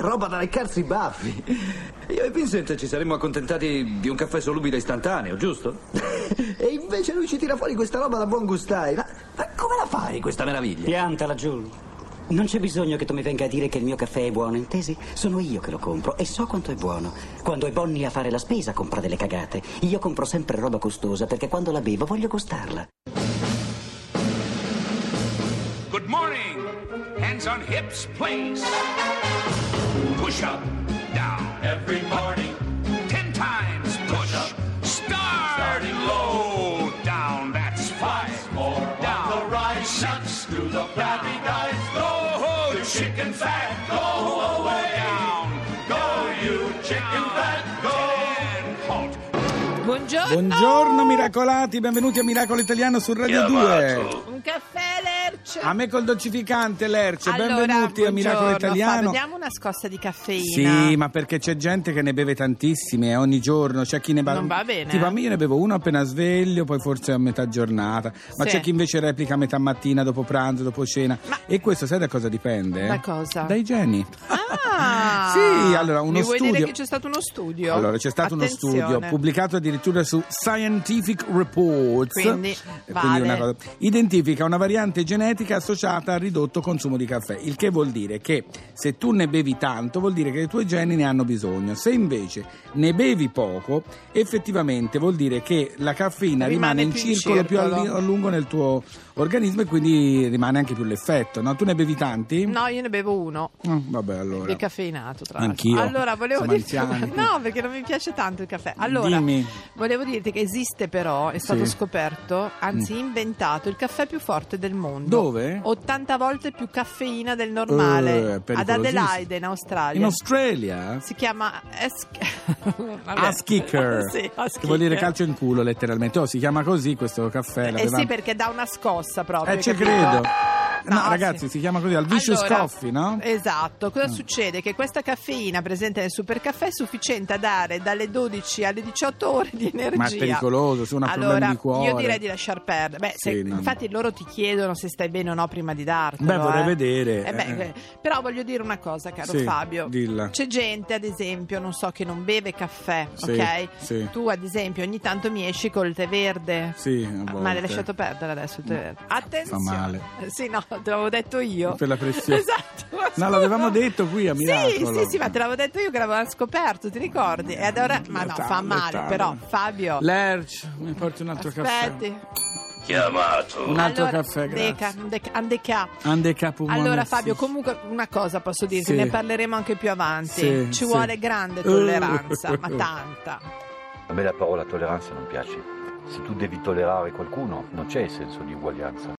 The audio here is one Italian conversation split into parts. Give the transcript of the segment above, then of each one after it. roba da leccarsi i baffi. Io e Vincent ci saremmo accontentati di un caffè solubile istantaneo, giusto? E invece lui ci tira fuori questa roba da buon gustai. Ma come la fai questa meraviglia? Piantala, Giulio. Non c'è bisogno che tu mi venga a dire che il mio caffè è buono, intesi? Sono io che lo compro e so quanto è buono. Quando è Bonnie a fare la spesa compra delle cagate. Io compro sempre roba costosa perché quando la bevo voglio gustarla. Good morning. Hands on hips, please. Push up, down. Every morning. 10 times. Push up. Starting low. Down, that's 5 more. Down the rise. Shuts through the flabby guys. Chicken fat, go away. Down, go you chicken fat, go and halt. Buongiorno. Buongiorno miracolati, benvenuti a Miracolo Italiano su Radio 2. Un caffè Lerce. A me col dolcificante Lerce, allora, benvenuti a Miracolo Italiano. Vediamo una scossa di caffeina. Sì, ma perché c'è gente che ne beve tantissime ogni giorno, c'è chi ne beve. Non va bene. Tipo a me io ne bevo uno appena sveglio, poi forse a metà giornata, ma sì. C'è chi invece replica a metà mattina, dopo pranzo, dopo cena. Ma... E questo sai da cosa dipende? Da cosa? Dai geni. Ah! Sì, allora uno studio. Mi vuoi dire che c'è stato uno studio? Allora, c'è stato uno studio pubblicato addirittura su Scientific Reports, quindi una cosa, identifica una variante genetica associata al ridotto consumo di caffè, il che vuol dire che se tu ne bevi tanto vuol dire che i tuoi geni ne hanno bisogno, se invece ne bevi poco effettivamente vuol dire che la caffeina rimane in circolo più a lungo nel tuo organismo e quindi rimane anche più l'effetto, no? Tu ne bevi tanti? No, io ne bevo uno. Vabbè, allora. Decaffeinato, tra l'altro. Anch'io. Allora, volevo dirti... No, perché non mi piace tanto il caffè. Allora, dimmi. Volevo dirti che esiste però, è stato scoperto, anzi inventato, il caffè più forte del mondo. Dove? 80 volte più caffeina del normale. Ad Adelaide, in Australia. In Australia? Si chiama Ass-kicker. Sì, Ass-kicker. Vuol dire calcio in culo, letteralmente. Oh, si chiama così questo caffè. Sì, perché dà una scossa proprio. Ci credo. No, ragazzi, si chiama così, al vicious coffee, no? Esatto. Cosa succede? Che questa caffeina presente nel supercaffè è sufficiente a dare dalle 12 alle 18 ore di energia. Ma è pericoloso, se uno ha problemi di cuore. Io direi di lasciar perdere. Beh, sì, infatti loro ti chiedono se stai bene o no prima di dartelo. Beh, vorrei vedere. Però voglio dire una cosa, caro Fabio. Dilla. C'è gente, ad esempio, non so, che non beve caffè, ok? Sì. Tu, ad esempio, ogni tanto mi esci col tè verde. Sì, ma l'hai lasciato perdere adesso il tè verde. Attenzione. Fa male. Sì, no. Te l'avevo detto io. Per la pressione. Esatto. No, l'avevamo detto qui a Miracolo. Sì, ma te l'avevo detto io che l'avevo scoperto, ti ricordi? E allora, ma no, fa male però, Fabio. Lerch, mi porti un altro caffè. Chiamato. Un altro caffè, grazie. Allora Fabio, comunque una cosa posso dirti, ne parleremo anche più avanti. Ci vuole grande tolleranza, ma tanta. A me la parola tolleranza non piace. Se tu devi tollerare qualcuno, non c'è il senso di uguaglianza.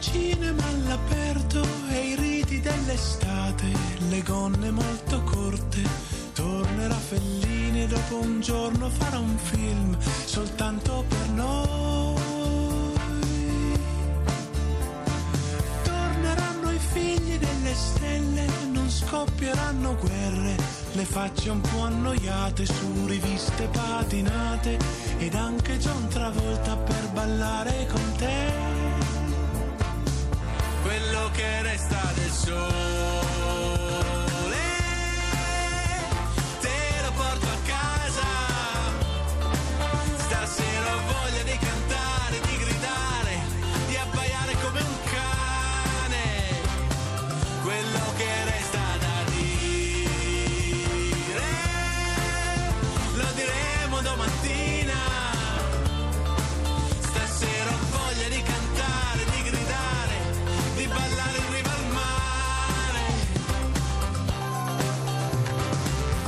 Cinema all'aperto e i riti dell'estate, le gonne molto corte, tornerà Fellini e dopo un giorno farà un film soltanto per noi. Torneranno i figli delle stelle, non scoppieranno guerre, le facce un po' annoiate su riviste patinate ed anche John Travolta per ballare con te. Quello che resta del sole te lo porto a casa. Stasera ho voglia di cantare, di gridare, di abbaiare come un cane. Quello che resta da dire lo diremo domattina. Stasera ho voglia di cantare, di gridare, di ballare in riva al mare.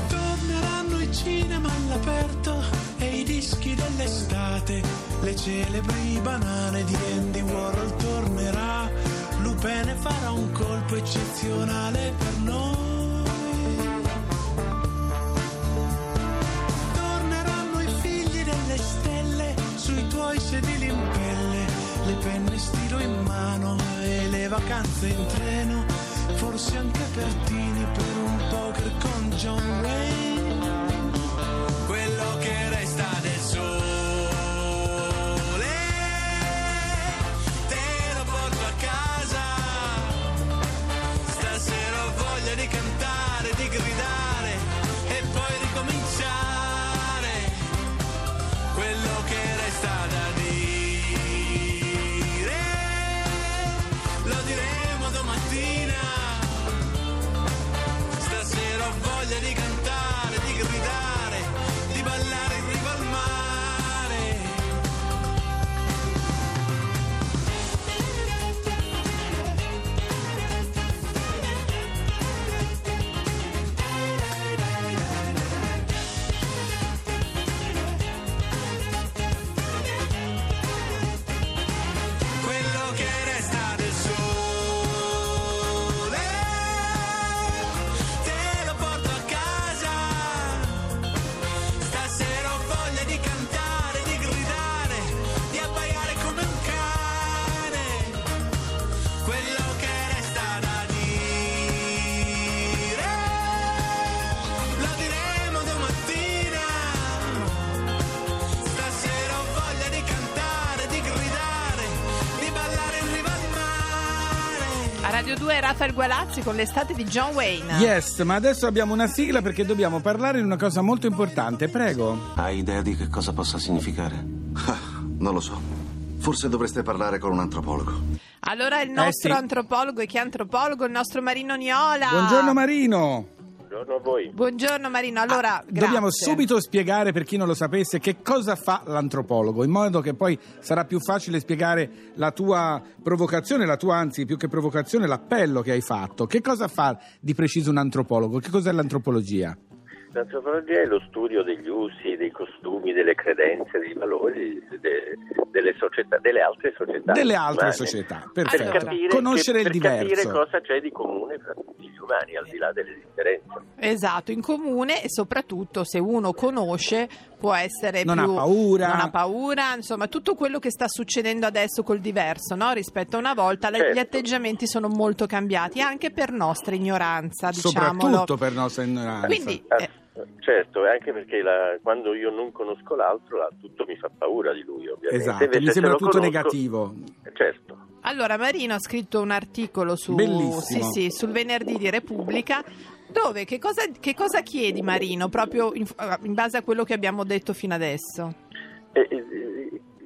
Torneranno i cinema all'aperto e i dischi dell'estate, le celebri banane di Andy Warhol. Tornerà Lupin e farà un colpo eccezionale per noi. Torneranno i figli delle stelle sui tuoi sedili in pelle, le penne stiro in mano e le vacanze in treno, forse anche Pertini per un poker con John Wayne. Quello che resta del sole te lo porto a casa. voglia di cantare, di gridare, di ballare in riva al mare. Quello che resta del sole te lo porto a casa. Stasera ho voglia di cantare, di gridare, di abbaiare come un cane. Quello che resta da dire lo diremo domattina. Stasera ho voglia di cantare, di gridare, di ballare in riva al mare. A Radio 2 Rafael Gualazzi con l'estate di John Wayne. Yes, ma adesso abbiamo una sigla perché dobbiamo parlare di una cosa molto importante, prego. Hai idea di che cosa possa significare? Non lo so. Forse dovreste parlare con un antropologo. Allora il nostro sì. Antropologo, e che antropologo? Il nostro Marino Niola. Buongiorno Marino. Buongiorno a voi. Buongiorno Marino, allora grazie. Dobbiamo subito spiegare per chi non lo sapesse che cosa fa l'antropologo, in modo che poi sarà più facile spiegare la tua provocazione, la tua, anzi più che provocazione, l'appello che hai fatto. Che cosa fa di preciso un antropologo? Che cos'è l'antropologia? L'antropologia è lo studio degli usi, dei costumi, delle credenze, dei valori delle società, delle altre società. Delle altre società, perfetto. Conoscere il diverso. Per capire cosa c'è di comune fra tutti gli umani, al di là delle differenze. Esatto, in comune, e soprattutto se uno conosce può essere non più... Non ha paura, insomma tutto quello che sta succedendo adesso col diverso, no? Rispetto a una volta, certo. Gli atteggiamenti sono molto cambiati, anche per nostra ignoranza, diciamolo. Soprattutto per nostra ignoranza. Quindi... Certo, anche perché quando io non conosco l'altro, tutto mi fa paura di lui, ovviamente. Esatto, invece gli sembra tutto negativo. Certo. Allora Marino ha scritto un articolo sul venerdì di Repubblica, dove che cosa chiedi Marino, proprio in base a quello che abbiamo detto fino adesso?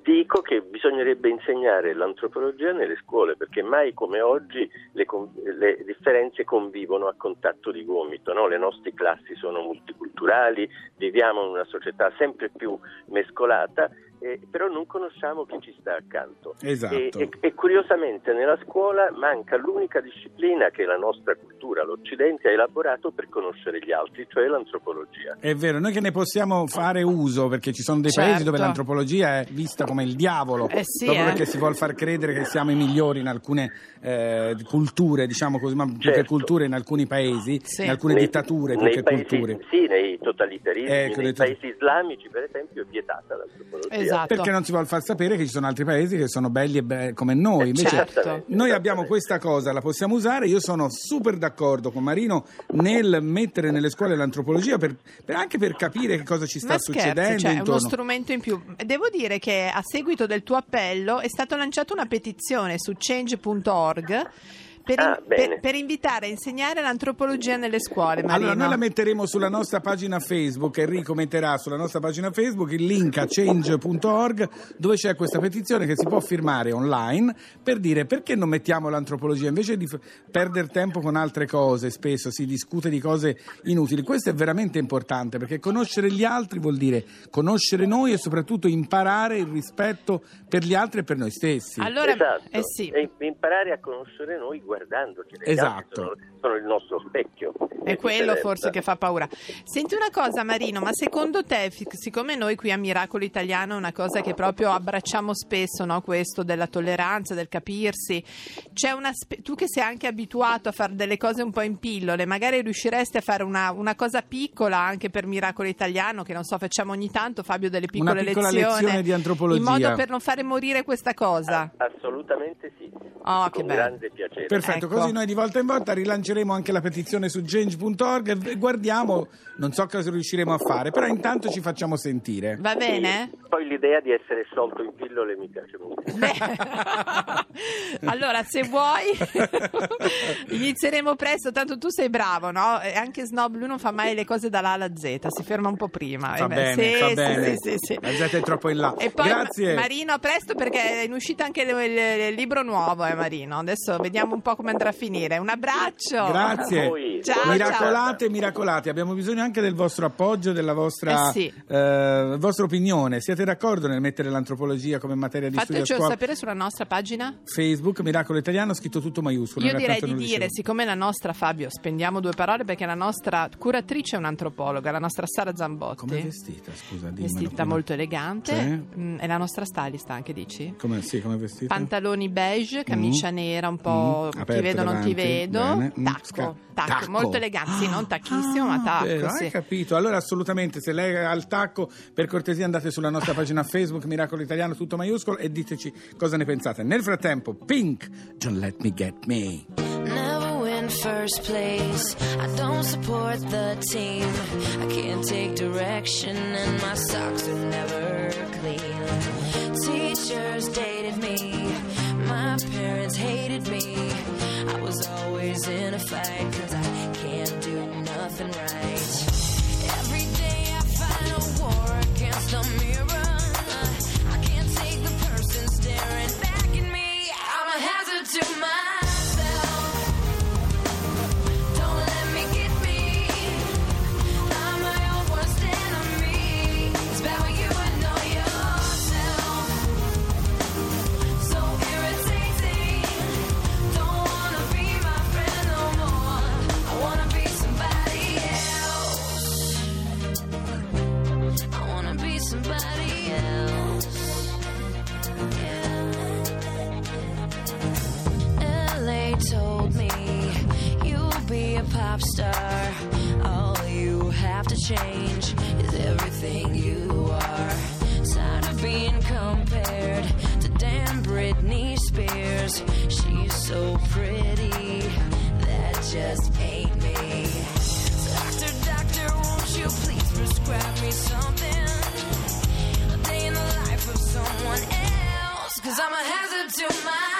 Dico che bisognerebbe insegnare l'antropologia nelle scuole, perché mai come oggi le differenze convivono a contatto di gomito, no? Le nostre classi sono multiculturali, viviamo in una società sempre più mescolata, però non conosciamo chi ci sta accanto. Esatto. E curiosamente nella scuola manca l'unica disciplina che la nostra cultura, l'Occidente, ha elaborato per conoscere gli altri, cioè l'antropologia. È vero, noi che ne possiamo fare uso, perché ci sono dei paesi dove l'antropologia è vista come il diavolo, proprio perché si vuol far credere che siamo i migliori in alcune culture, diciamo così, ma più che culture, in alcuni paesi, in alcune dittature, più che culture. Sì, nei totalitarismi, nei paesi islamici per esempio è vietata l'antropologia. Esatto. Perché non si vuol far sapere che ci sono altri paesi che sono belli e come noi, invece noi abbiamo questa cosa, la possiamo usare. Io sono super d'accordo con Marino nel mettere nelle scuole l'antropologia per anche per capire che cosa ci sta succedendo, cioè, intorno. È uno strumento in più. Devo dire che a seguito del tuo appello è stata lanciata una petizione su change.org per invitare a insegnare l'antropologia nelle scuole, Marino. Allora, noi la metteremo sulla nostra pagina Facebook, Enrico metterà sulla nostra pagina Facebook il link a change.org, dove c'è questa petizione che si può firmare online per dire perché non mettiamo l'antropologia, invece di perdere tempo con altre cose. Spesso si discute di cose inutili. Questo è veramente importante, perché conoscere gli altri vuol dire conoscere noi e soprattutto imparare il rispetto per gli altri e per noi stessi. Allora, e imparare a conoscere noi guardandoci, esatto. Sono il nostro specchio. È quello forse che fa paura. Senti una cosa Marino, ma secondo te, siccome noi qui a Miracolo Italiano è una cosa che proprio abbracciamo spesso, no? Questo della tolleranza, del capirsi, c'è tu che sei anche abituato a fare delle cose un po' in pillole, magari riusciresti a fare una cosa piccola anche per Miracolo Italiano, che non so, facciamo ogni tanto, Fabio, delle piccole lezioni di antropologia, in modo per non fare morire questa cosa. Assolutamente sì. Oh, che bello. Con grande piacere. Perfetto, ecco. Così noi di volta in volta rilanceremo anche la petizione su change.org e guardiamo, non so cosa riusciremo a fare, però intanto ci facciamo sentire. Va bene? Sì. Poi l'idea di essere sciolto in pillole mi piace molto. Allora, se vuoi inizieremo presto, tanto tu sei bravo, no? E anche Snob, lui non fa mai le cose dall'A alla Z, si ferma un po' prima. Va bene. Sì. La Z è troppo in là. E poi, grazie. Marino, a presto, perché è in uscita anche il libro nuovo, Marino. Adesso vediamo un po' po' come andrà a finire. Un abbraccio. Grazie. A voi. Ciao, miracolate, ciao. Miracolate. Abbiamo bisogno anche del vostro appoggio, della vostra vostra opinione. Siete d'accordo nel mettere l'antropologia come materia di studio a scuola? Fatecelo sapere sulla nostra pagina Facebook Miracolo Italiano, scritto tutto maiuscolo. Io direi di dire, siccome la nostra, Fabio, spendiamo due parole perché la nostra curatrice è un'antropologa, la nostra Sara Zambotti. Come è vestita, scusa, dimmelo. Vestita prima. Molto elegante, è la nostra stylist anche, dici? Come, sì, come è vestita? Pantaloni beige, camicia nera, un po' ti vedo, davanti, non ti vedo, tacco, molto elegante, sì, non tacchissimo, ma tacco. Sì. Hai capito, allora assolutamente, se lei ha il tacco, per cortesia andate sulla nostra pagina Facebook Miracolo Italiano, tutto maiuscolo, e diteci cosa ne pensate. Nel frattempo, Pink, Don't Let Me Get Me. First place, I don't support the team. I can't take direction, and my socks are never clean. Teachers dated me, my parents hated me. I was always in a fight, 'cause I can't do nothing right. Every day I fight a war against a mirror. I can't take the person staring back at me. I'm a hazard to my pop star. All you have to change is everything you are. Tired of being compared to damn Britney Spears. She's so pretty, that just ain't me. Doctor, doctor, won't you please prescribe me something? A day in the life of someone else, 'cause I'm a hazard to my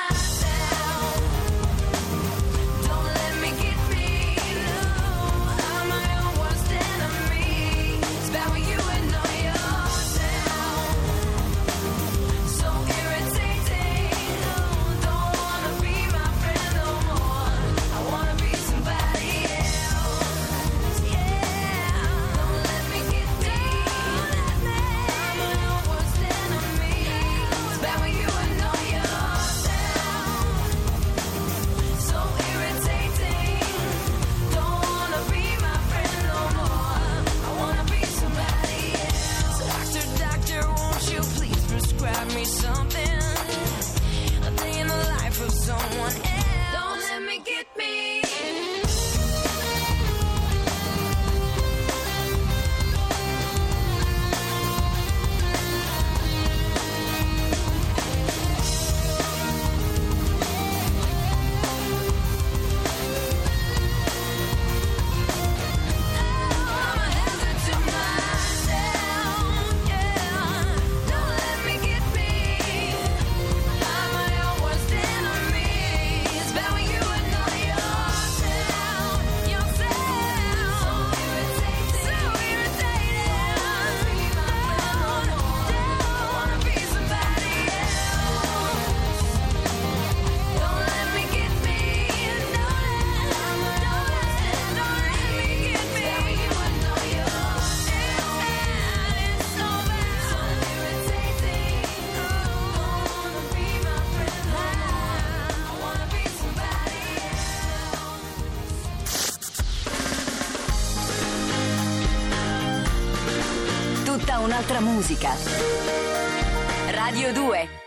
un'altra musica. Radio 2.